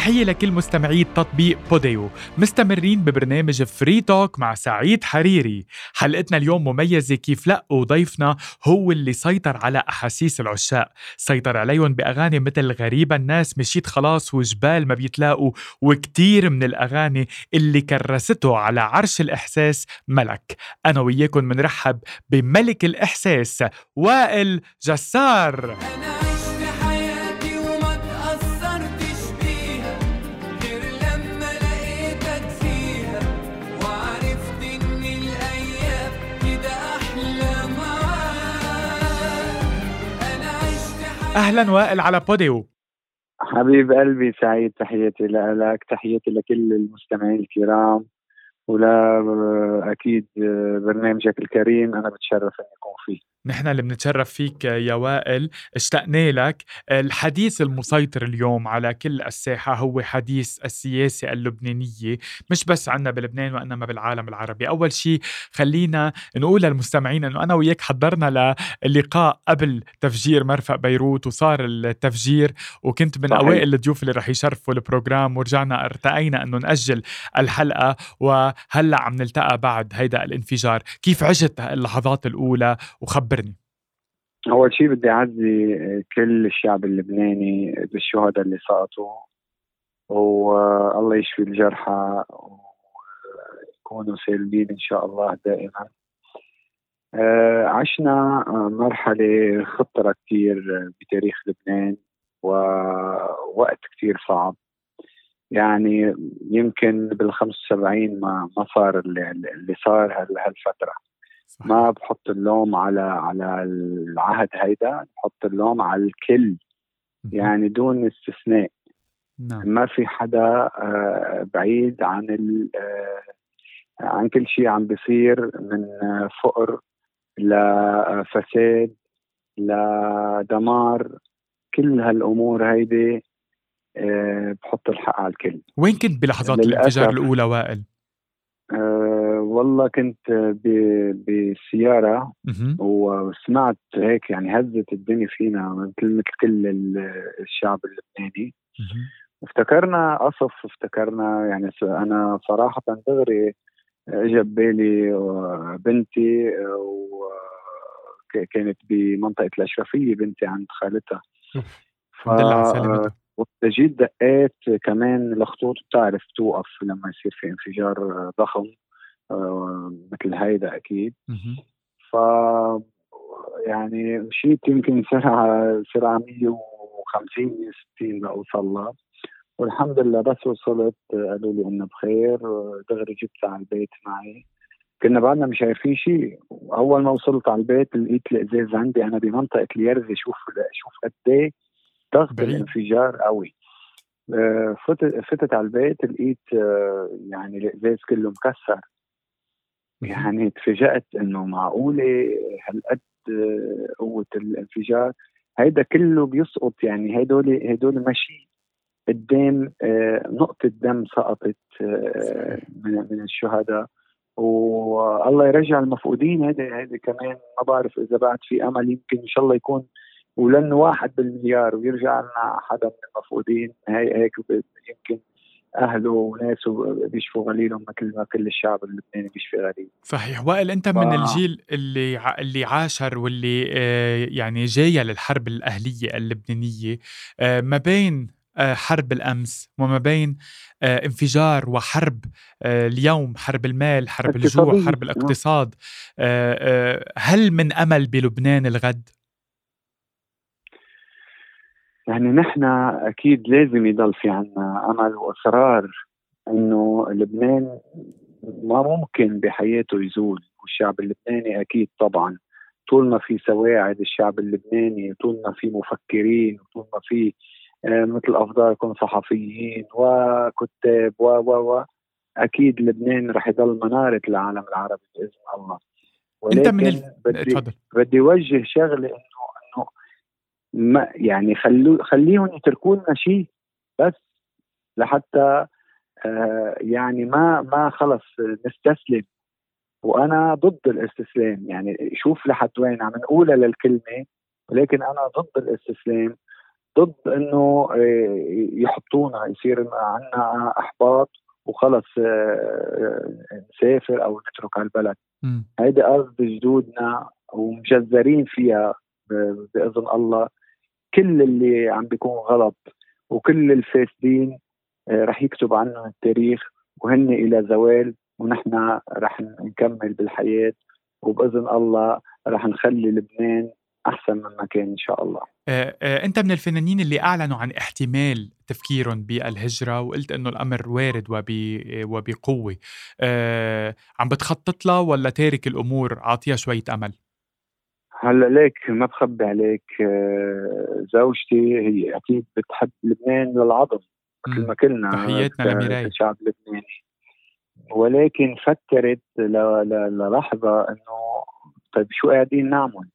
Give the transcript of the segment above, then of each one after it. تحية لكل مستمعي تطبيق بوديو. مستمرين ببرنامج فري توك مع سعيد حريري. حلقتنا اليوم مميزة كيف لا، وضيفنا هو اللي سيطر على أحاسيس العشاق، سيطر عليهم بأغاني مثل غريبة الناس، مشيت خلاص، وجبال ما بيتلاقوا، وكتير من الأغاني اللي كرسته على عرش الإحساس ملك. أنا وياكم منرحب بملك الإحساس وائل جسار. أهلاً وائل على بوديو. حبيب قلبي سعيد، تحياتي لك، تحياتي لكل المستمعين الكرام، ولا أكيد برنامجك الكريم أنا بتشرف أن أكون فيه. نحن اللي بنتشرف فيك يا وائل، اشتقنا لك. الحديث المسيطر اليوم على كل الساحة هو حديث السياسة اللبنانية، مش بس عنا بلبنان وإنما بالعالم العربي. أول شيء خلينا نقول للمستمعين أنه أنا وياك حضرنا للقاء قبل تفجير مرفأ بيروت، وصار التفجير وكنت من أوائل الضيوف اللي رح يشرفوا البروجرام، ورجعنا ارتقينا أنه نأجل الحلقة، وهلأ عم نلتقى بعد هيدا الانفجار. كيف عشت اللحظات الأولى وخبرتنا؟ أول شيء بدي أعزي كل الشعب اللبناني بالشهداء اللي سقطوا، والله يشفي الجرحى ويكونوا سالمين إن شاء الله دائما. عشنا مرحلة خطرة كتير بتاريخ لبنان، ووقت كتير صعب، يعني يمكن بال75 ما صار اللي صار هالفترة. ما بحط اللوم على العهد هيدا، بحط اللوم على الكل، يعني دون استثناء. ما في حدا بعيد عن كل شيء عم بيصير، من فقر لفساد لدمار، كل هالأمور هيدي بحط الحق على الكل. وين كنت بلحظات الانفجار الأولى وائل؟ والله كنت بالسيارة وسمعت هيك، يعني هزت الدنيا فينا مثل كل الشعب اللبناني. افتكرنا قصف، افتكرنا، يعني أنا صراحة دغري اجى ببالي بنتي، وكانت بمنطقة الأشرفية بنتي عند خالتها، وتجيد دقات كمان الخطوط بتعرف توقف لما يصير في انفجار ضخم مثل هيدا أكيد. ف يعني مشيت يمكن سرعة 150-160 لأوصلها، والحمد لله بس وصلت قالوا لي إنه بخير. دغري جبت على البيت معي، كنا بعدنا مش عارفين شيء. أول ما وصلت على البيت لقيت الإزاز عندي، أنا بمنطقة اليرزة، شوف قديه ضغط الانفجار قوي. فتت على البيت لقيت يعني الإزاز كله مكسر، يعني اتفاجأت إنه معقولة هالقد قوة الانفجار. هيدا كله بيسقط، يعني هيدول ماشي قدام نقطة دم سقطت من الشهداء، والله يرجع المفقودين. هيدا كمان ما بعرف إذا بعد في أمل، يمكن إن شاء الله يكون ولن 1 بالمليار ويرجع لنا حدا من المفقودين. هيك يمكن أهله وناسه بيشفوا غليلهم مثل ما كل الشعب اللبناني بيشفي غليل. صحيح. وائل أنت من الجيل اللي عاشر واللي يعني جاية للحرب الأهلية اللبنانية، ما بين حرب الأمس وما بين انفجار وحرب اليوم، حرب المال، حرب الجوع، حرب الاقتصاد. هل من أمل بلبنان الغد؟ يعني نحن أكيد لازم يضل في عنا أمل وإصرار إنه لبنان ما ممكن بحياته يزول، والشعب اللبناني أكيد طبعا طول ما في سواعد الشعب اللبناني، طول ما في مفكرين، طول ما في مثل أفضلكم صحفيين وكتاب أكيد لبنان رح يضل منارة العالم العربي بإذن الله. ولكن بدي وجه شغلة إنه ما يعني خليهم يتركونا شيء بس لحتى يعني ما خلص نستسلم. وأنا ضد الاستسلام، يعني شوف لحد وين عم نقولها للكلمة، ولكن أنا ضد الاستسلام. ضد انه يحطونا يصير عندنا احباط وخلص نسافر او نترك هالبلد. هيدي ارض جدودنا ومجذرين فيها باذن الله. كل اللي عم بيكون غلط وكل الفاسدين رح يكتب عنهم التاريخ وهن الى زوال، ونحن رح نكمل بالحياه وباذن الله رح نخلي لبنان أحسن مما كان إن شاء الله. أنت من الفنانين اللي أعلنوا عن احتمال تفكيرهم بالهجرة، وقلت أنه الأمر وارد وبقوة. عم بتخطط له ولا تارك الأمور عاطيها شوية أمل؟ هلأ ليك ما بخبي عليك، زوجتي هي أكيد بتحب لبنان للعظم مثل ما كلنا، تحياتنا لميراي الشعب اللبناني، ولكن فكرت للحظة أنه طيب شو قاعدين نعمل؟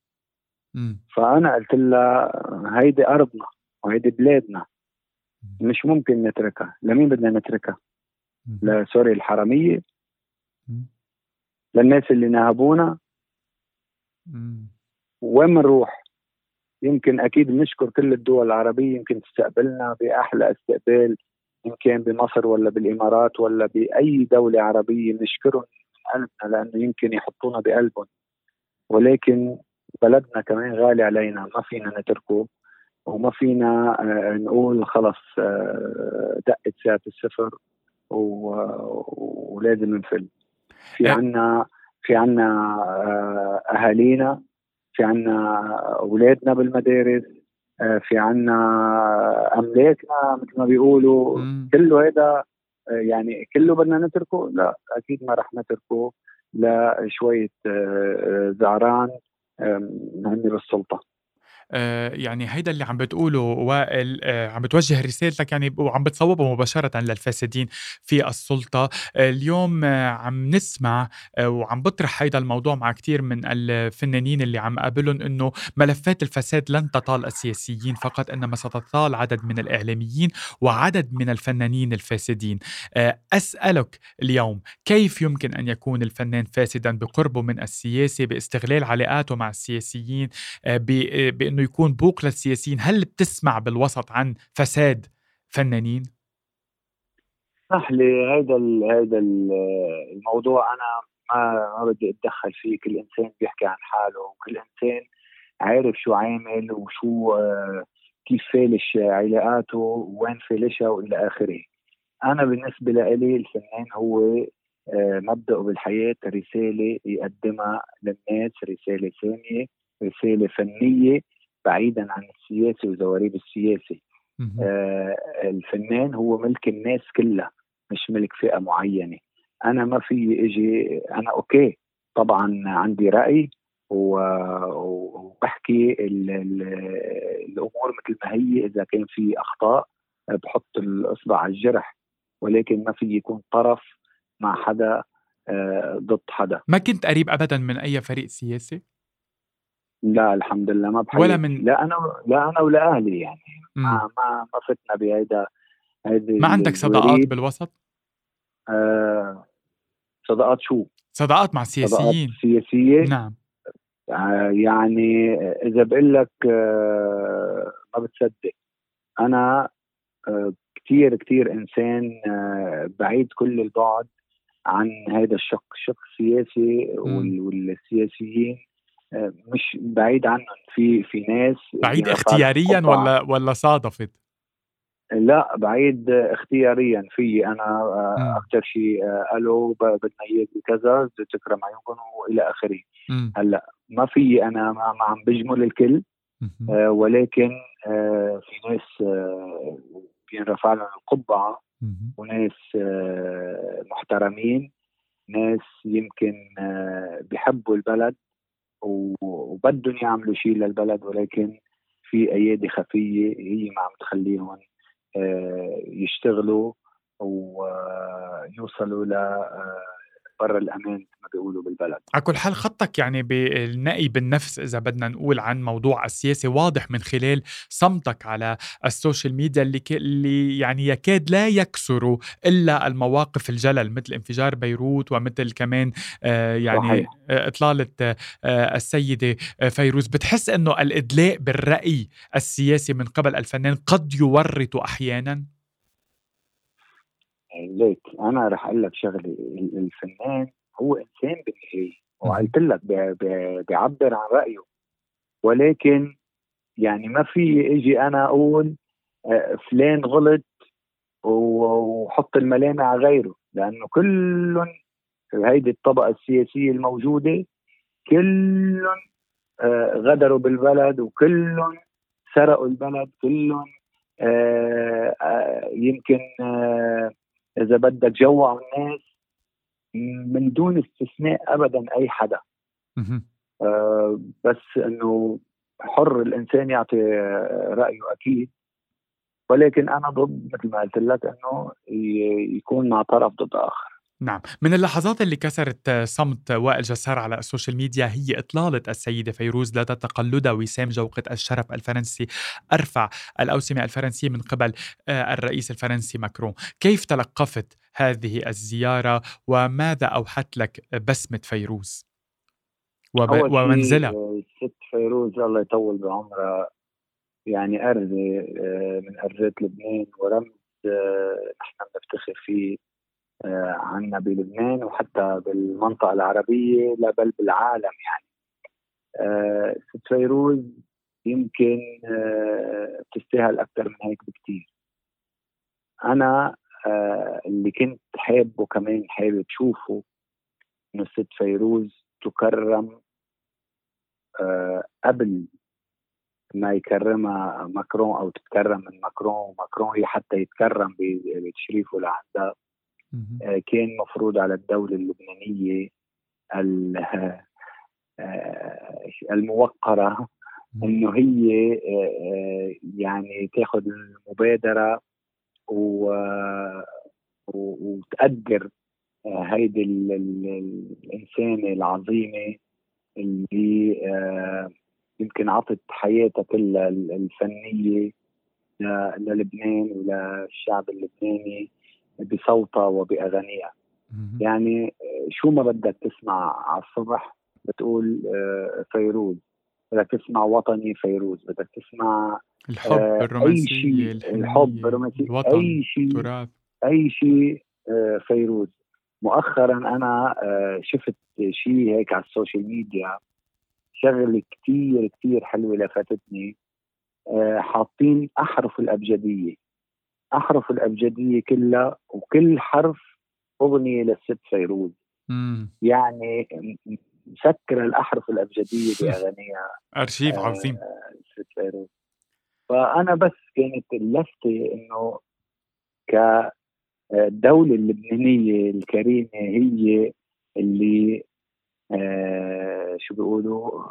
فأنا قلت لها هيدي أرضنا وهيدي بلادنا، مش ممكن نتركها. لمين بدنا نتركها؟ لسوريا الحرامية؟ للناس اللي نهبونا؟ وين منروح؟ يمكن أكيد نشكر كل الدول العربية، يمكن تستقبلنا بأحلى استقبال، إن كان بمصر ولا بالإمارات ولا بأي دولة عربية نشكرهم من قلبنا، لأنه يمكن يحطونا بقلبهم، ولكن بلدنا كمان غالي علينا، ما فينا نتركه وما فينا نقول خلص دقت ساعة الصفر ولازم نفل. في عنا أهالينا، في عنا أولادنا بالمدارس، في عنا أملاكنا مثل ما بيقولوا، كله هذا يعني كله بدنا نتركه؟ لا أكيد ما رح نتركه لشوية زعران مهمة بالسلطة. يعني هيدا اللي عم بتقوله وائل، عم بتوجه رسالتك يعني وعم بتصوبه مباشرة للفاسدين في السلطة. اليوم عم نسمع وعم بطرح هيدا الموضوع مع كتير من الفنانين اللي عم قابلهم، انه ملفات الفساد لن تطال السياسيين فقط، انما ستطال عدد من الإعلاميين وعدد من الفنانين الفاسدين. أسألك اليوم، كيف يمكن أن يكون الفنان فاسدا بقربه من السياسي، باستغلال علاقاته مع السياسيين، بأن إنه يكون بوق للسياسيين؟ هل بتسمع بالوسط عن فساد فنانين؟ اسمح لي، هيدا الموضوع أنا ما بدي أتدخل فيه. كل إنسان بيحكي عن حاله، وكل إنسان عارف شو عامل وشو كيف فالش علاقاته وين فالشها وإلى آخره. أنا بالنسبة لي الفنان هو مبدأه بالحياة رسالة يقدمها للناس، رسالة سامية، رسالة فنية بعيداً عن السياسة وزواريب السياسة. الفنان هو ملك الناس كلها، مش ملك فئة معينة. أنا ما في أجي، أنا أوكي طبعاً عندي رأي وبحكي الأمور مثل ما هي، إذا كان في أخطاء بحط الإصبع على الجرح، ولكن ما في يكون طرف مع حدا ضد حدا. ما كنت قريب أبداً من أي فريق سياسي؟ لا الحمد لله، ما بحكي ولا من لا أنا ولا أهلي، يعني ما فتنا بهيدا. ما عندك صداقات بالوسط؟ صداقات شو؟ صداقات مع سياسيين؟ سياسية؟ نعم. يعني إذا بقول لك ما بتصدق. أنا كتير كتير إنسان بعيد كل البعد عن هيدا الشق السياسي والسياسيين، مش بعيد عنهم. في ناس بعيد اختياريا ولا صادفت؟ لا بعيد اختياريا. في أنا أكتر شيء قالوا بدنا إياك كذا، تكرم عيونكم وإلى آخره. هلا ما في، أنا ما عم بجمل الكل، ولكن في ناس بينرفع لهم القبعة، وناس محترمين، ناس يمكن بيحبوا البلد وبدهم يعملوا شيء للبلد، ولكن في أيادي خفية هي ما عم تخليهم يشتغلوا ويوصلوا برا الأمان كما بيقولوا بالبلد. على كل حال خطك يعني بالنقي بالنفس إذا بدنا نقول عن موضوع السياسة واضح من خلال صمتك على السوشيال ميديا اللي يعني يكاد لا يكسروا إلا المواقف الجلل مثل انفجار بيروت ومثل كمان يعني إطلالة السيدة فيروز. بتحس أنه الإدلاء بالرأي السياسي من قبل الفنان قد يورط أحياناً؟ ليك أنا رح أقول لك شغلي، الفنان هو إنسان بالنهاية وقلت لك بيعبر عن رأيه، ولكن يعني ما في أجي أنا أقول فلان غلط وحط الملامة على غيره، لأنه كل هيدي الطبقة السياسية الموجودة كل غدروا بالبلد وكل سرقوا البلد، كل يمكن إذا بدك جوعوا الناس من دون استثناء أبدا أي حدا. بس أنه حر الإنسان يعطي رأيه أكيد، ولكن أنا ضد مثل ما قلت لك أنه يكون مع طرف ضد آخر. نعم. من اللحظات اللي كسرت صمت وائل جسار على السوشيال ميديا هي إطلالة السيدة فيروز لدى تقلدها وسام جوقة الشرف الفرنسي أرفع الأوسمة الفرنسية من قبل الرئيس الفرنسي ماكرون. كيف تلقفت هذه الزيارة وماذا أوحت لك بسمة فيروز ومنزلها؟ ست فيروز الله يطول بعمرها يعني أرزة من أرزات لبنان ورمز نحن نفتخر فيه عنا بلبنان وحتى بالمنطقة العربية لا بل بالعالم. يعني ست فيروز يمكن تستاهل أكثر من هيك بكتير. أنا اللي كنت حابه كمان حابب شوفه إنه الست فيروز تكرم قبل ما يكرمها ماكرون أو تتكرم من ماكرون وماكرون حتى يتكرم بتشريفه لعندها. كان مفروض على الدولة اللبنانية الموقرة أنه هي يعني تأخذ المبادرة وتقدر هيدي الإنسانة العظيمة اللي يمكن عطت حياتها كلها الفنية للبنان وللشعب اللبناني بصوتها وبأغانيها. يعني شو ما بدك تسمع على الصبح بتقول فيروز، بدك تسمع وطني فيروز، بدك تسمع الحب الرومانسي، الحب الرومانسي، أي شيء أي شيء فيروز. مؤخرا أنا شفت شيء هيك على السوشيال ميديا شغل كتير كتير حلوة لفتتني، حاطين أحرف الأبجدية، أحرف الأبجدية كلها وكل حرف أغنية للست فيروز. يعني مسكرة الأحرف الأبجدية بأغنيها. أرشيف عظيم ست فيروز. فأنا بس كانت اللفتة إنه كدولة اللبنانية الكريمة هي اللي شو بيقولوا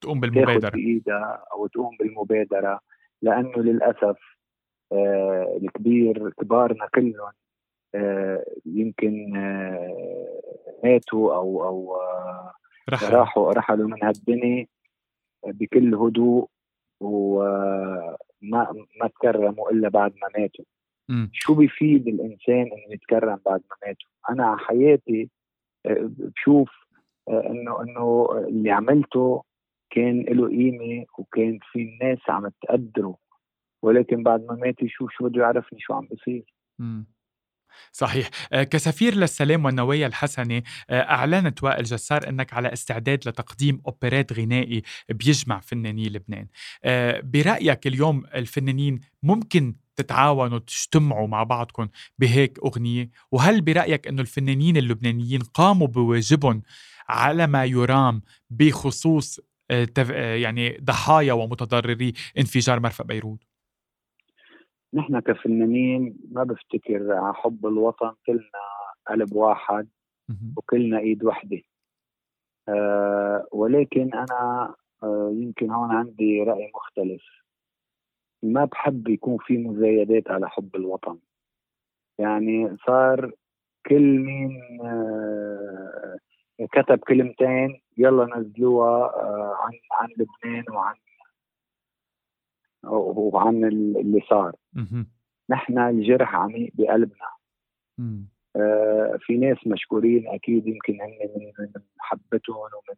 تقوم بالمبادرة بإيدها أو تقوم بالمبادرة، لأنه للأسف الكبير كبارنا كلهم يمكن ماتوا أو رحلوا من هالدنيا بكل هدوء وما تكرموا إلا بعد ما ماتوا. شو بيفيد الإنسان إنه يتكرم بعد ما ماتوا؟ أنا على حياتي بشوف إنه اللي عملته كان له قيمة وكان في الناس عم تقدره، ولكن بعد ما مات يشوف شو بده يعرفني شو عم بصير. صحيح. كسفير للسلام والنوايا الحسنة أعلنت وائل جسار أنك على استعداد لتقديم أوبرات غنائي بيجمع فناني لبنان. برأيك اليوم الفنانين ممكن تتعاونوا تجتمعوا مع بعضكم بهيك أغنية؟ وهل برأيك أنه الفنانين اللبنانيين قاموا بواجبهم على ما يرام بخصوص يعني ضحايا ومتضرري انفجار مرفأ بيروت؟ نحن كفنانين ما بفتكر على حب الوطن، كلنا قلب واحد وكلنا ايد واحدة. ولكن أنا يمكن هون عندي رأي مختلف. ما بحب يكون في مزايدات على حب الوطن. يعني صار كل مين كتب كلمتين يلا نزلوها عن لبنان وعن اللي صار. نحن الجرح عميق بقلبنا. في ناس مشكورين اكيد، يمكن هن من حبتهم ومن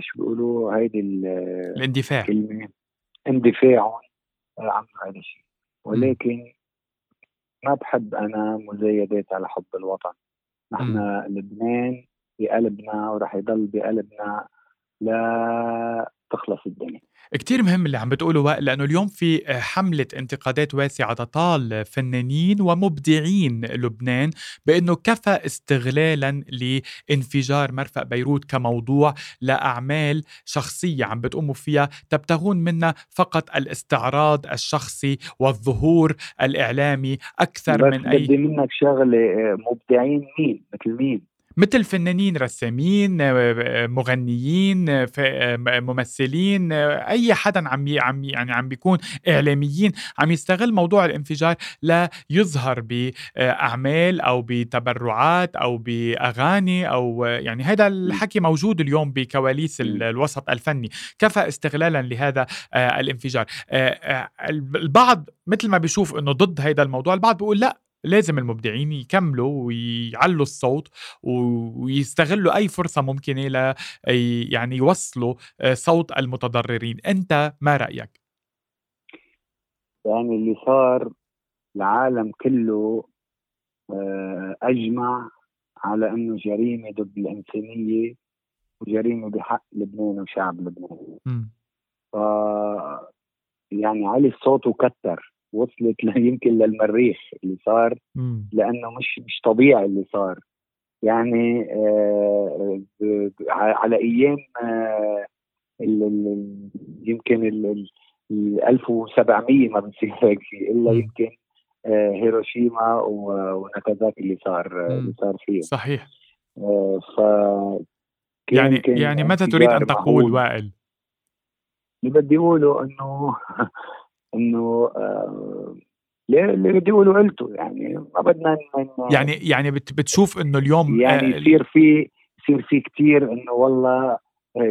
شو بيقولوا هيدي الاندفاع، اندفاعهم عن هذا الشيء، ولكن ما بحب انا مزايدات على حب الوطن. نحن لبنان بقلبنا وراح يضل بقلبنا لا تخلص الدنيا. كتير مهم اللي عم بتقوله وائل، لأنه اليوم في حملة انتقادات واسعة تطال فنانين ومبدعين لبنان بأنه كفى استغلالا لانفجار مرفأ بيروت كموضوع لأعمال شخصية عم بتقوموا فيها تبتغون منها فقط الاستعراض الشخصي والظهور الإعلامي أكثر من أي. بس بدي منك شغلة، مبدعين مين؟ مثل مين؟ مثل فنانين، رسامين، مغنيين، ممثلين، اي حدا عم بيكون اعلاميين عم يستغل موضوع الانفجار لا يظهر باعمال او بتبرعات او باغاني، او يعني هذا الحكي موجود اليوم بكواليس الوسط الفني. كفى استغلالا لهذا الانفجار. البعض مثل ما بيشوف انه ضد هذا الموضوع، البعض بيقول لا لازم المبدعين يكملوا ويعلوا الصوت ويستغلوا أي فرصة ممكنة يعني يوصلوا صوت المتضررين. أنت ما رأيك؟ يعني اللي صار العالم كله أجمع على أنه جريمة ضد الإنسانية وجريمة بحق لبنان وشعب لبنان. يعني علي الصوت وكتر، وصلت يمكن للمريخ اللي صار، لأنه مش طبيعي اللي صار. يعني على أيام يمكن 1700 ما بنصير هيك شيء إلا يمكن هيروشيما وناكازاكي اللي صار فيه. صحيح. يعني متى تريد أن تقول وائل؟ اللي بدي أقوله إنه اللي بدي أقوله قلته. يعني ما بدنا يعني بتشوف إنه اليوم يعني يصير في كتير إنه والله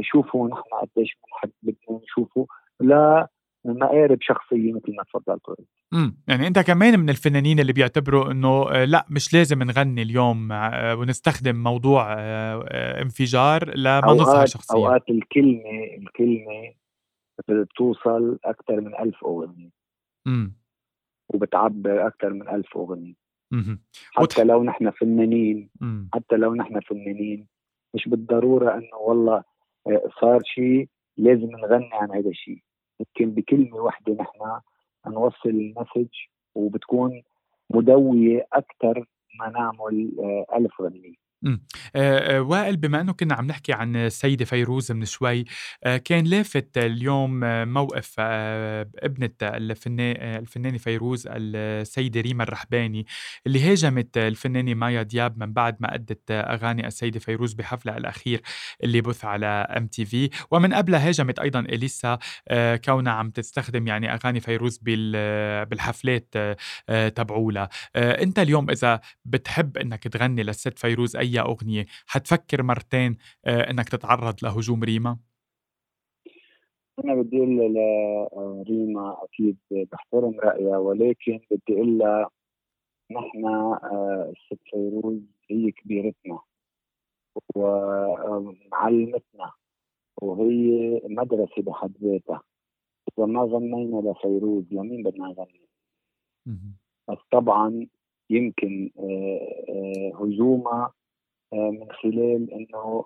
شوفوا نحن قديش بنحب لبنان، شوفوا لا مقارب شخصية مثل ما تفضلت. يعني أنت كمان من الفنانين اللي بيعتبروا إنه لا مش لازم نغني اليوم ونستخدم موضوع انفجار لما نظهر شخصية. أوقات الكلمة بتوصل أكثر من 1000 أغنية وبتعبر أكثر من 1000 أغنية. حتى لو نحن فنانين مش بالضرورة أنه والله صار شيء لازم نغني عن هذا الشيء، لكن بكلمة واحدة نحن نوصل المسج وبتكون مدوية أكثر ما نعمل 1000 أغنية. وائل، بما أنه كنا عم نحكي عن السيدة فيروز من شوي، كان لافت اليوم موقف ابنة الفنانة فيروز السيدة ريما الرحباني اللي هاجمت الفنانة مايا دياب من بعد ما أدت أغاني السيدة فيروز بحفلها الأخير اللي بث على MTV، ومن قبلها هاجمت أيضا إليسا كونها عم تستخدم يعني أغاني فيروز بالحفلات تبعولها. أنت اليوم إذا بتحب أنك تغني للست فيروز أي أغنية، هتفكر مرتين أنك تتعرض لهجوم ريما؟ أنا بدي أقول لريما أكيد بحترم رأيها، ولكن بدي أقول لها نحن الست فيروز هي كبيرتنا ومعلمتنا وهي مدرسة بحد ذاتها. إذا ما غنينا لفيروز لمين بدنا نغني؟ بس طبعا يمكن هجومها من خلال أنه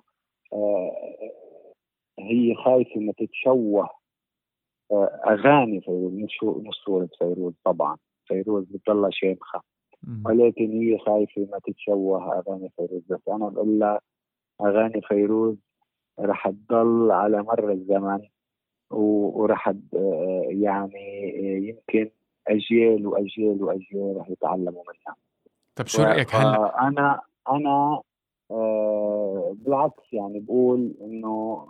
هي خايفة ما تتشوه أغاني فيروز، مش صورة فيروز. طبعا فيروز بتضلها شامخة، ولكن هي خايفة ما تتشوه أغاني فيروز. بس أنا بقول لها أغاني فيروز رح تضل على مر الزمن، ورح يعني يمكن أجيال وأجيال وأجيال رح يتعلموا منها. طب شو رأيك هلا؟ أنا بالعكس يعني بقول إنه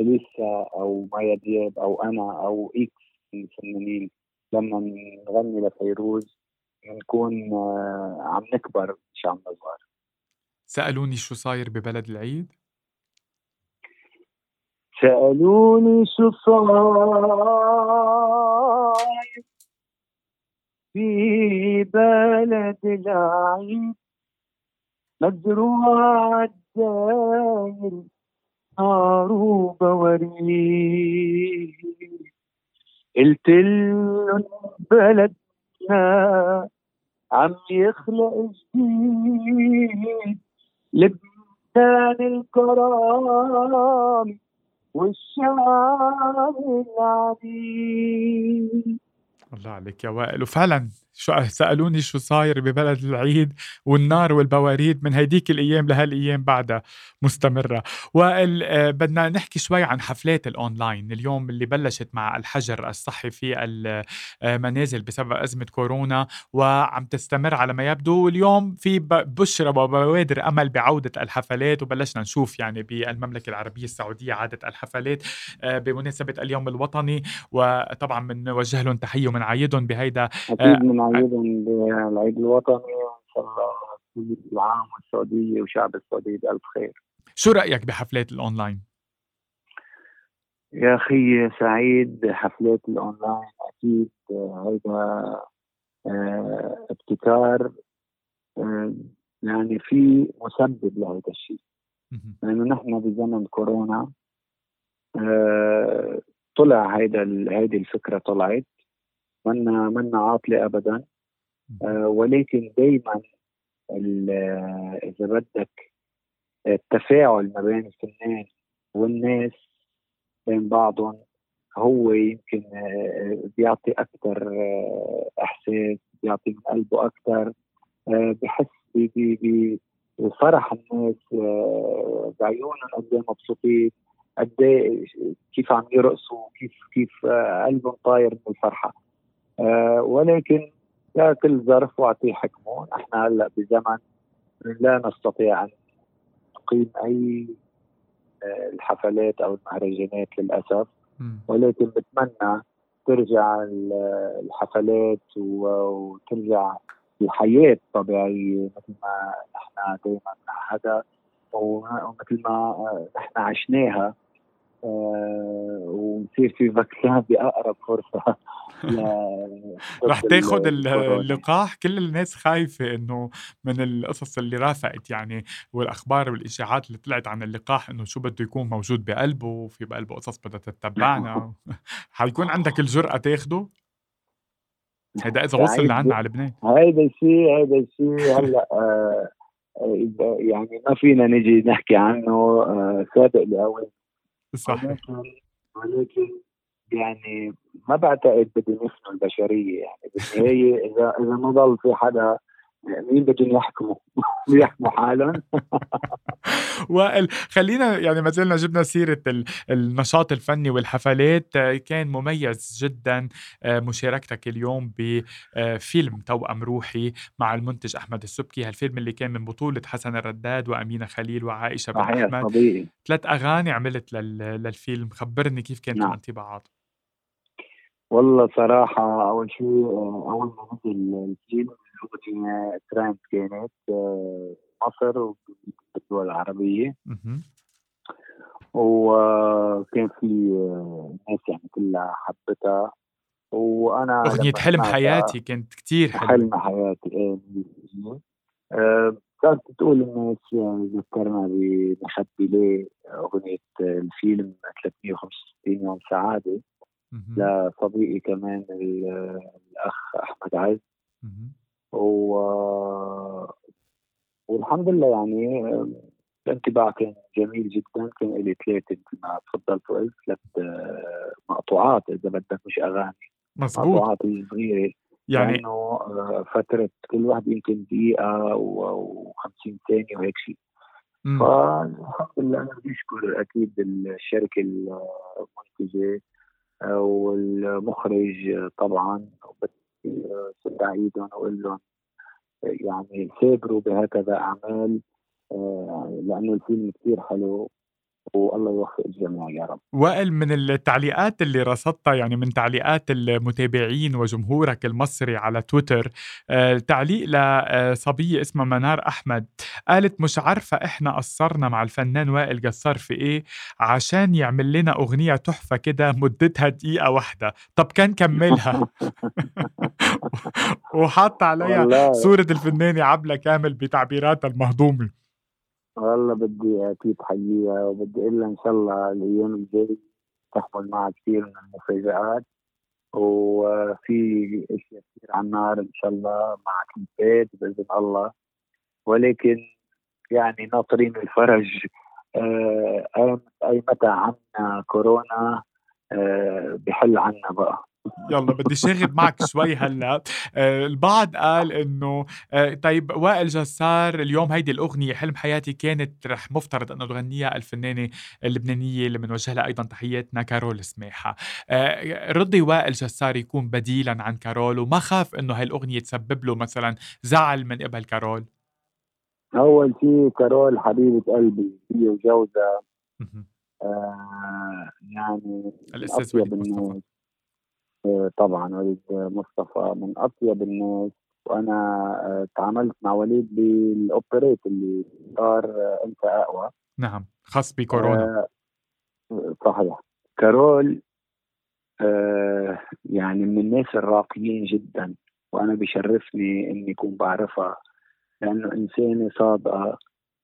إليسا أو مايا دياب أو أنا أو إكس الفنانين لما نغني لفيروز نكون عم نكبر مش عم نصغر. سألوني شو صاير ببلد العيد؟ سألوني شو صاير في بلد العيد، مزروعة الداير عروبة وريد، قلتلن بلدنا عم يخلق جديد، لبنان الكرام والشعب العديد. الله عليك يا وائل. وفعلا سألوني شو صاير ببلد العيد، والنار والبواريد من هيديك الأيام لهالأيام بعدها مستمرة. وائل، بدنا نحكي شوي عن حفلات الأونلاين اليوم اللي بلشت مع الحجر الصحي في المنازل بسبب أزمة كورونا وعم تستمر على ما يبدو، واليوم في بشرة وبوادر أمل بعودة الحفلات، وبلشنا نشوف يعني بالمملكة العربية السعودية عادة الحفلات بمناسبة اليوم الوطني، وطبعا بنوجه لهم تحية ومنعيدهم بهيدا أيضاً بالعيد الوطني، إن شاء الله العام والسعودية وشعب السعودية بألف خير. شو رأيك بحفلات الأونلاين؟ يا أخي سعيد، حفلات الأونلاين أكيد هذا ابتكار، يعني في مسبب لهذا الشيء، لأنه يعني نحن بزمن كورونا طلع هذه الفكرة، طلعت منا عاطلة أبدا، ولكن دايما إذا بدك التفاعل ما بين الفنان والناس بين بعضهم هو يمكن بيعطي أكثر إحساس، بيعطي من قلبه أكثر، بحس بفرح الناس بعيونهم قد إيه مبسوطين، قد إيه كيف عم يرقصوا، كيف قلبهم طاير من الفرحة. ولكن لا كل ظرف وعطيه حكمه. نحن هلا بزمن لا نستطيع أن نقيم أي الحفلات أو المهرجانات للأسف، ولكن بتمنى ترجع الحفلات وترجع الحياة الطبيعية مثل ما نحن دائما هذا ومثل ما نحن عشناها، ونصير في فاكسان بأقرب فرصة. رح تاخد اللقاح. كل الناس خايفة إنه من القصص اللي رافقت يعني، والأخبار والإشاعات اللي طلعت عن اللقاح إنه شو بده يكون موجود بقلبه، وفي بقلبه قصص بدها تتبعنا. حيكون عندك الجرأة تاخده؟ هيدا إذا وصل لعنا على لبنان. هيدا الشيء هلأ يعني ما فينا نجي نحكي عنه سابق لأول صحيح، ولكن يعني ما بعتقد بدي نفهم البشرية يعني بالنهاية. إذا ما ضل في حدا، مين بدهم يحكموا حالا؟ وائل، خلينا يعني ما زلنا جبنا سيرة النشاط الفني والحفلات، كان مميز جدا مشاركتك اليوم بفيلم توأم روحي مع المنتج أحمد السبكي، هالفيلم اللي كان من بطولة حسن الرداد وأمينة خليل وعائشة بن أحمد. 3 أغاني عملت للفيلم، خبرني كيف كانت الانطباعات؟ والله صراحة أول شيء أول ما بدأ الفيلم الأغنية ترند كانت مصر والدول العربية، وكان في ناس يعني كلها حبتها، وأنا أغنية حلم حياتي كانت كتير حلوة. حلم حياتي كانت تقول الناس ذكرنا بنخبي ليه أغنية الفيلم 365 يوم سعادة لصديقي كمان الأخ أحمد عازم، والحمد لله يعني الانطباع كان جميل جدا. كان إلي 3 مثل ما تفضلت وقلت، 3 مقطوعات إذا بدك، مش أغاني، مقطوعات صغيرة يعني، لأنه فترة كل واحد يمكن دقيقة و50 ثانية وهيك شيء. فالحمد لله أنا بشكر أكيد الشركة المنتجة والمخرج طبعا، سدع ايدهم واقول لهم يعني سابروا بهكذا اعمال، لانه الفيلم كثير حلو والله يوفق الجميع يا رب. وائل، من التعليقات اللي رصدتها، يعني من تعليقات المتابعين وجمهورك المصري على تويتر، تعليق لصبية اسمها منار أحمد قالت: مش عارفة إحنا قصرنا مع الفنان وائل جسار في إيه عشان يعمل لنا أغنية تحفة كده مدتها دقيقة واحدة، طب كان كملها. وحط عليها صورة الفنانة عبله كامل بتعبيراتها المهضومة. والله بدي أكيد حقيقة، وبدي إلا إن شاء الله الأيام الجاية تحصل معها كثير من المفاجآت، وفي أشياء كثير على النار إن شاء الله مع كليبات بإذن الله، ولكن يعني ناطرين الفرج. أي متى عنا كورونا بحل عنا بقى. يلا بدي شاغب معك شوي هلا. البعض قال انه طيب وائل جسار اليوم هيدي الاغنيه حلم حياتي كانت رح مفترض انه تغنيها الفنانه اللبنانيه اللي بنوجه لها ايضا تحياتنا كارول سماحه، رضي وائل جسار يكون بديلا عن كارول وما خاف انه هالاغنيه تسبب له مثلا زعل من قبل كارول؟ اول شيء كارول حبيبه قلبي هي وجوزها، يعني الاستاذ وليد مصطفى، طبعا وليد مصطفى من أطيب الناس، وأنا تعاملت مع وليد بالأوبريت اللي صار أنت أقوى، نعم، خاص بكورونا. صحيح. كارول يعني من الناس الراقيين جدا، وأنا بشرفني أني أكون بعرفها، لأنه إنسانة صادقة،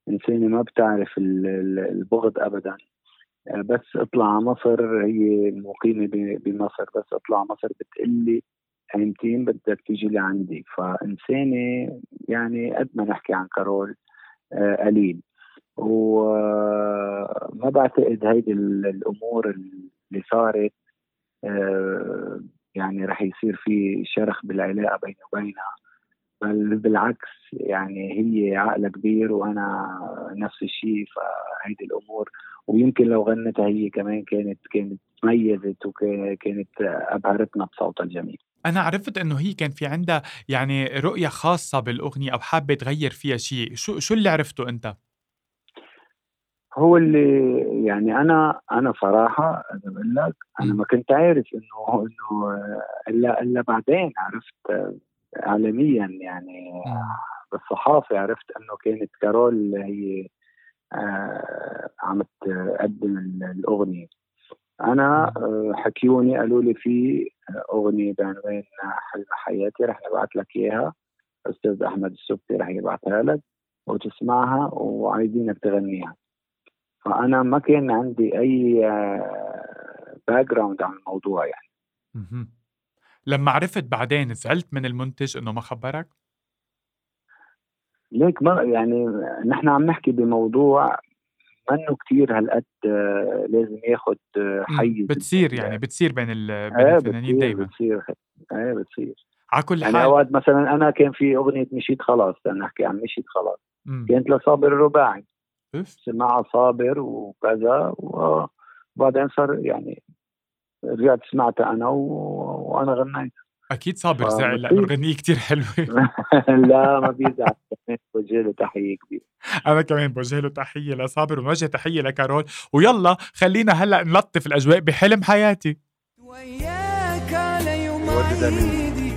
إنسانة ما بتعرف البغض أبدا. بس اطلع مصر، هي مقيمة بمصر، بس اطلع مصر بتقلي هيمتين بدك تيجي لعندي. فإنسانة يعني قد ما نحكي عن كارول قليل، وما بعتقد هيدي الأمور اللي صارت يعني رح يصير في شرخ بالعلاقة بيني وبينها، بل بالعكس يعني هي عقلها كبير وأنا نفس الشيء. فهيدي الأمور، ويمكن لو غنتها هي كمان كانت تميزت وكانت أبهرتنا بصوتها الجميل. أنا عرفت أنه هي كان في عندها يعني رؤية خاصة بالأغنية أو حابة تغير فيها شيء، شو اللي عرفته أنت؟ هو اللي يعني أنا صراحة أقول لك أنا ما كنت عارف أنه إلا بعدين عرفت عالميا، يعني بالصحافة عرفت أنه كانت كارول هي عم تقدم الأغنية. أنا حكيوني قالوا لي في أغنية بعنوان حلم حياتي رح نبعت لك إياها، أستاذ أحمد السبكي رح يبعتها لك وتسمعها وعايزينك تغنيها. فأنا ما كان عندي أي باكراوند عن الموضوع يعني. لما عرفت بعدين زعلت من المنتج إنه ما خبرك؟ ليك ما يعني نحن عم نحكي بموضوع منه كتير هالقد لازم ياخد حيز، بتصير يعني بتصير بين الفنانين دايما، بتصير على كل حال. يعني أوقات مثلا أنا كان في أغنية مشيت خلاص، أنا أحكي عن مشيت خلاص، كانت لصابر الرباعي، سمعها صابر وكذا، وبعدين صار يعني رجعت سمعتها أنا وأنا غنيت. أكيد صابر زعل لأنه غنية كتير حلوة. لا ما بيزعل، بوجه له تحية كبيرة. أنا كمان بوجه له تحية لصابر، ونوجه تحية لكارول. ويلا خلينا هلأ نلطف الأجواء بحلم حياتي. وياك على يوم عيدي،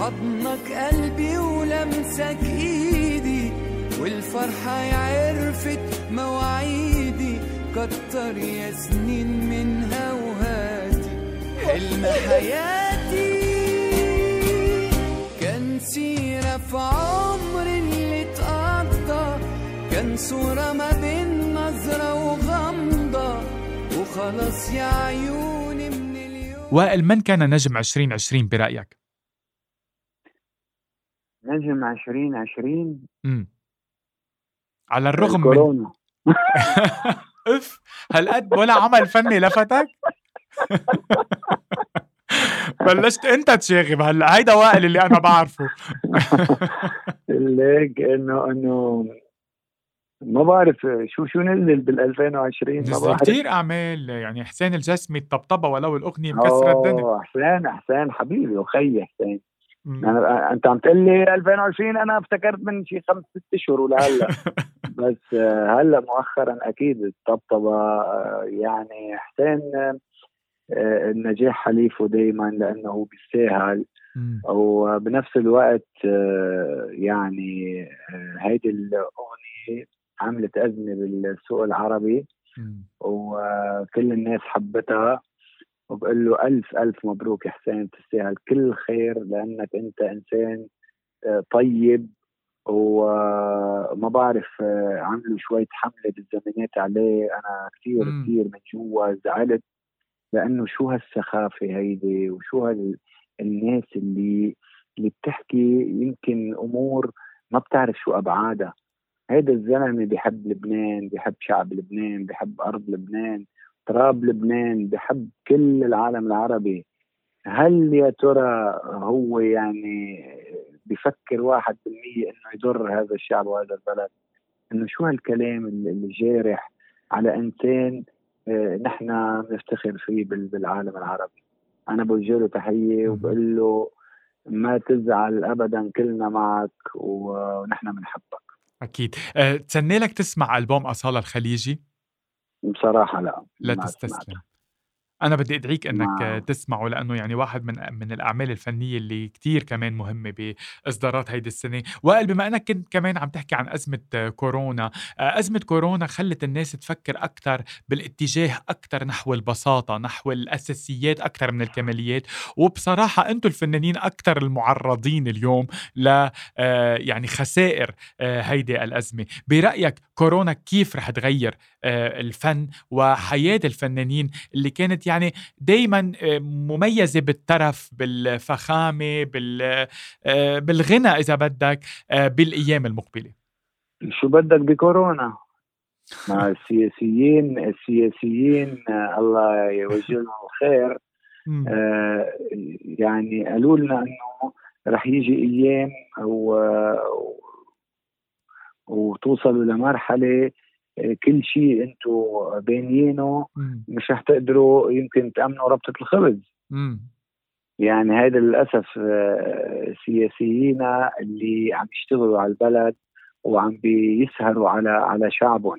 حضنك قلبي ولمسك إيدي، والفرحة عرفت مواعيدي، كتر يا سنين منها وهاتي، حلم حياتي سيرة في عمر اللي تقضى، كان صورة ما بين نظرة وغمضة، وخلاص يا عيوني من اليوم. وائل، من كان نجم 2020 برأيك؟ نجم 2020 على الرغم من اف هالقد ولا عمل فني لفتك؟ بلشت انت تشاغب هلا، هيدا وائل اللي انا بعرفه. ليك انه ما بعرف شو نزل بال2020، ما بعرف كثير اعمال يعني. حسين الجسمي الطبطبه ولو الاغنيه مكسره الدنيا. حسين حبيبي وخي حسين. أنا انت عم تقول لي 2020، انا افتكرت من شي 5-6 اشهر ولا هلا. بس هلا مؤخرا اكيد الطبطبه يعني حسين النجاح حليفه دائما لانه بيستاهل، وبنفس الوقت يعني هيدي الاغنيه عملت ازمه بالسوق العربي وكل الناس حبتها، وبقول له الف الف مبروك يا حسين، تستاهل كل خير لانك انت انسان طيب، وما بعرف عملوا شويه حمله بالزمانات عليه، انا كثير كثير من جوا زعلت لانه شو هالسخافه هيدي وشو هالناس اللي بتحكي يمكن امور ما بتعرف شو ابعادها. هيدا الزلمه بحب لبنان، بحب شعب لبنان، بحب ارض لبنان، تراب لبنان، بحب كل العالم العربي. هل يا ترى هو يعني بفكر 1% انه يضر هذا الشعب وهذا البلد؟ انه شو هالكلام اللي جارح على انسان نحن بنفتخر فيه بالعالم العربي. انا بوجه له تحيه وبقول له ما تزعل ابدا، كلنا معك ونحن بنحبك. اكيد. تسنى لك تسمع البوم اصاله الخليجي؟ بصراحه لا تستسلم. أنا بدي أدعيك أنك تسمعه، لأنه يعني واحد من الأعمال الفنية اللي كتير كمان مهمة بإصدارات هيدي السنة. وائل، بما أنك كنت كمان عم تحكي عن أزمة كورونا، أزمة كورونا خلت الناس تفكر أكتر بالاتجاه أكتر نحو البساطة، نحو الأساسيات أكتر من الكماليات، وبصراحة أنتوا الفنانين أكتر المعرضين اليوم ل يعني خسائر هيدي الأزمة. برأيك كورونا كيف رح تغير الفن وحياة الفنانين اللي كانت يعني دايما مميزة بالترف، بالفخامة، بالغنى إذا بدك، بالأيام المقبلة؟ شو بدك بكورونا؟ مع السياسيين الله يوجههم الخير يعني قالوا لنا أنه رح يجي أيام وتوصلوا لمرحلة كل شيء انتوا بينينه مش رح تقدروا يمكن تأمنوا ربطة الخبز. يعني هذا للأسف سياسيين اللي عم يشتغلوا على البلد وعم بيسهروا على شعبهم.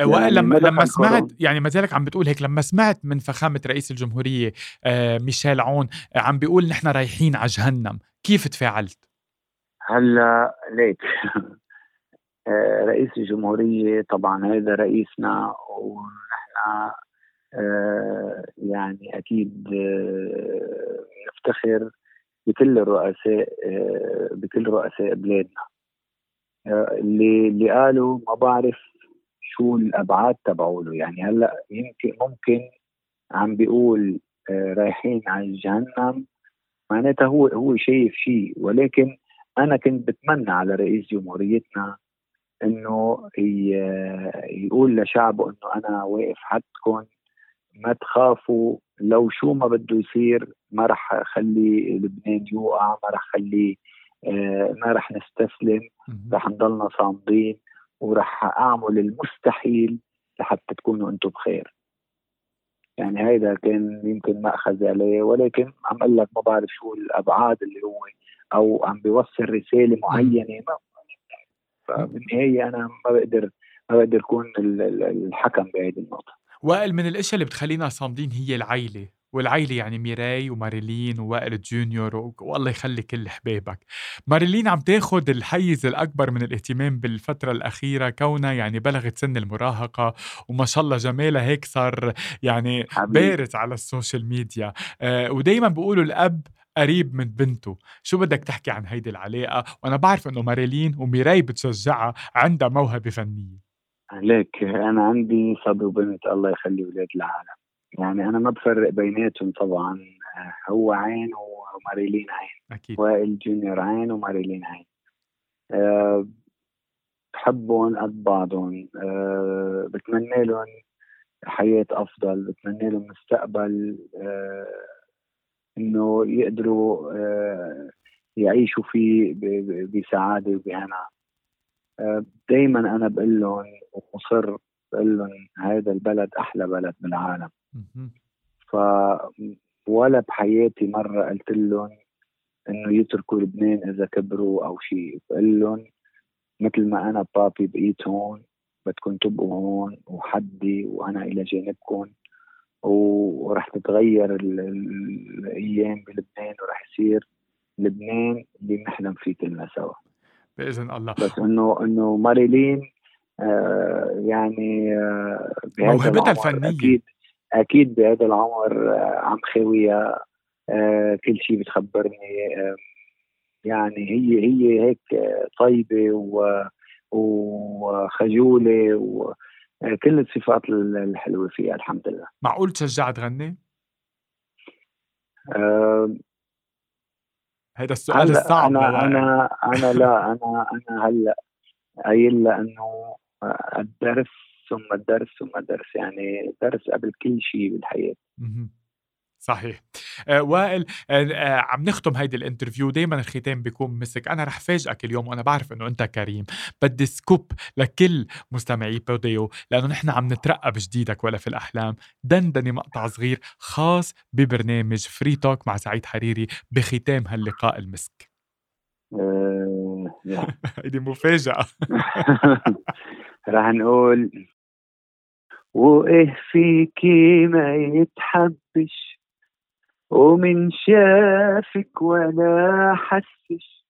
يعني لما سمعت يعني ما زالك عم بتقول هيك، لما سمعت من فخامة رئيس الجمهورية ميشيل عون عم بيقول نحن رايحين على جهنم، كيف تفاعلت؟ هلا ليك رئيس الجمهورية طبعا هذا رئيسنا، ونحن يعني أكيد نفتخر بكل رؤساء بلادنا اللي قالوا ما بعرف شو الأبعاد تبعوله. يعني هلأ ممكن عم بيقول رايحين على جهنم، معناتها هو شايف شيء، ولكن أنا كنت بتمنى على رئيس جمهوريتنا انه يقول لشعبه انه انا واقف حدكم، ما تخافوا، لو شو ما بده يصير ما رح اخلي لبنان يوقع، ما رح نستسلم، رح نضلنا صامدين ورح اعمل المستحيل لحتى تكونوا انتم بخير. يعني هيدا كان يمكن مأخذ عليه، ولكن عم اقول لك ما بعرف شو الابعاد اللي هو او عم بيوصل رسالة معينة. فبالنهاية أنا ما بقدر أكون الحكم بهذه النقطة. وائل، من الأشياء اللي بتخلينا صامدين هي العيلة، والعيلة يعني ميراي وماريلين ووائل جونيور، والله يخلي كل حبايبك. ماريلين عم تاخد الحيز الأكبر من الاهتمام بالفترة الأخيرة، كونها يعني بلغت سن المراهقة وما شاء الله جمالها هيك صار يعني بارز على السوشيال ميديا، ودايما بيقولوا الأب قريب من بنته. شو بدك تحكي عن هيدي العلاقة؟ وأنا بعرف أنه ماريلين وميراي بتشجعها، عندها موهبة فنية. لك أنا عندي صبي وبنت، الله يخلي ولاد العالم، يعني أنا ما بفرق بيناتهم طبعا، هو عين وماريلين عين، وائل جونيور عين وماريلين عين، بحبهم قد بعضهم، بتمنى لهم حياة أفضل، بتمنى لهم مستقبل إنه يقدروا يعيشوا فيه بسعادة وبهنا. دايما أنا بقول لهم ومصر بقول لهم هذا البلد أحلى بلد بالعالم، ولا بحياتي مرة قلت لهم إنه يتركوا لبنان إذا كبروا أو شيء. بقول لهم مثل ما أنا بابي بقيت هون بدكم تبقوا هون وحدي وأنا إلى جانبكم، ورح تتغير الأيام بلبنان ورح يصير لبنان اللي نحلم فيه كلنا سوا بإذن الله. بس إنه ماريلين موهبتها الفنية أكيد بهذا العمر عم خوية كل شيء بتخبرني، يعني هي هيك طيبة وخجولة وكل الصفات الحلوة فيها الحمد لله. معقول تشجع تغني؟ هذا السؤال الصعب. أنا هلا قايل لها إنه الدرس ثم الدرس ثم الدرس، يعني درس قبل كل شيء بالحياة. صحيح. وائل، عم نختم هيدي الانترفيو، دايما الختام بيكون مسك. أنا رح فاجئك اليوم وأنا بعرف إنه أنت كريم، بدي سكوب لكل مستمعي بوديو لأنه نحن عم نترقب جديدك ولا في الأحلام، دندني مقطع صغير خاص ببرنامج فري توك مع سعيد حريري بختام هاللقاء المسك. هيدي مفاجأة. رح نقول وإيه فيكي ما يتحبش ومن شافك ولا حسش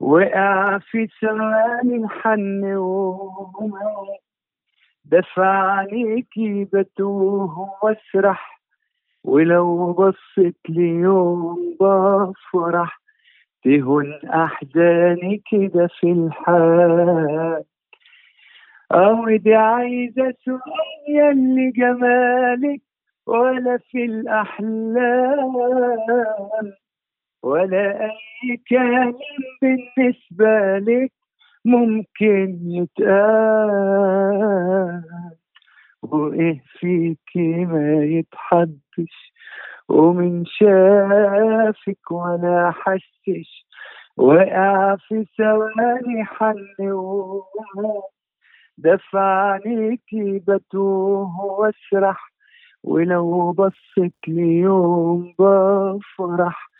وقع في ثواني الحن وما دفع عليكي بتوه واسرح ولو بصت ليوم بفرح تهون أحزاني كده في الحال أو دي عايزة سؤالي اللي جمالك ولا في الأحلام ولا أي كلام بالنسبة لك ممكن يتقال وإيه فيكي ما يتحدش ومن شافك ولا حسش وقع في ثواني حن وما دفع عليكي بتوه واسرح ولو بصت ليوم بفرح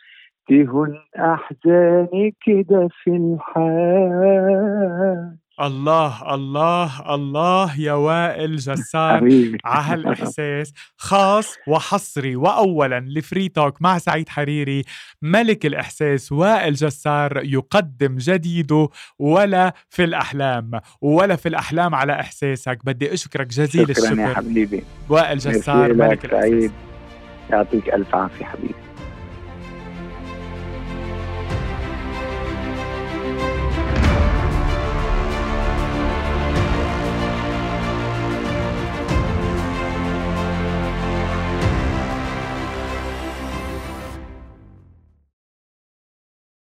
تهون أحزاني كده في الحال. الله الله الله يا وائل جسار على هالإحساس خاص وحصري وأولاً لفري توك مع سعيد حريري. ملك الإحساس وائل جسار يقدم جديده ولا في الأحلام، ولا في الأحلام على إحساسك. بدي أشكرك جزيل الشكر. شكراً يا حبيبي وائل جسار ملك الإحساس. يعطيك ألف عافية حبيبي.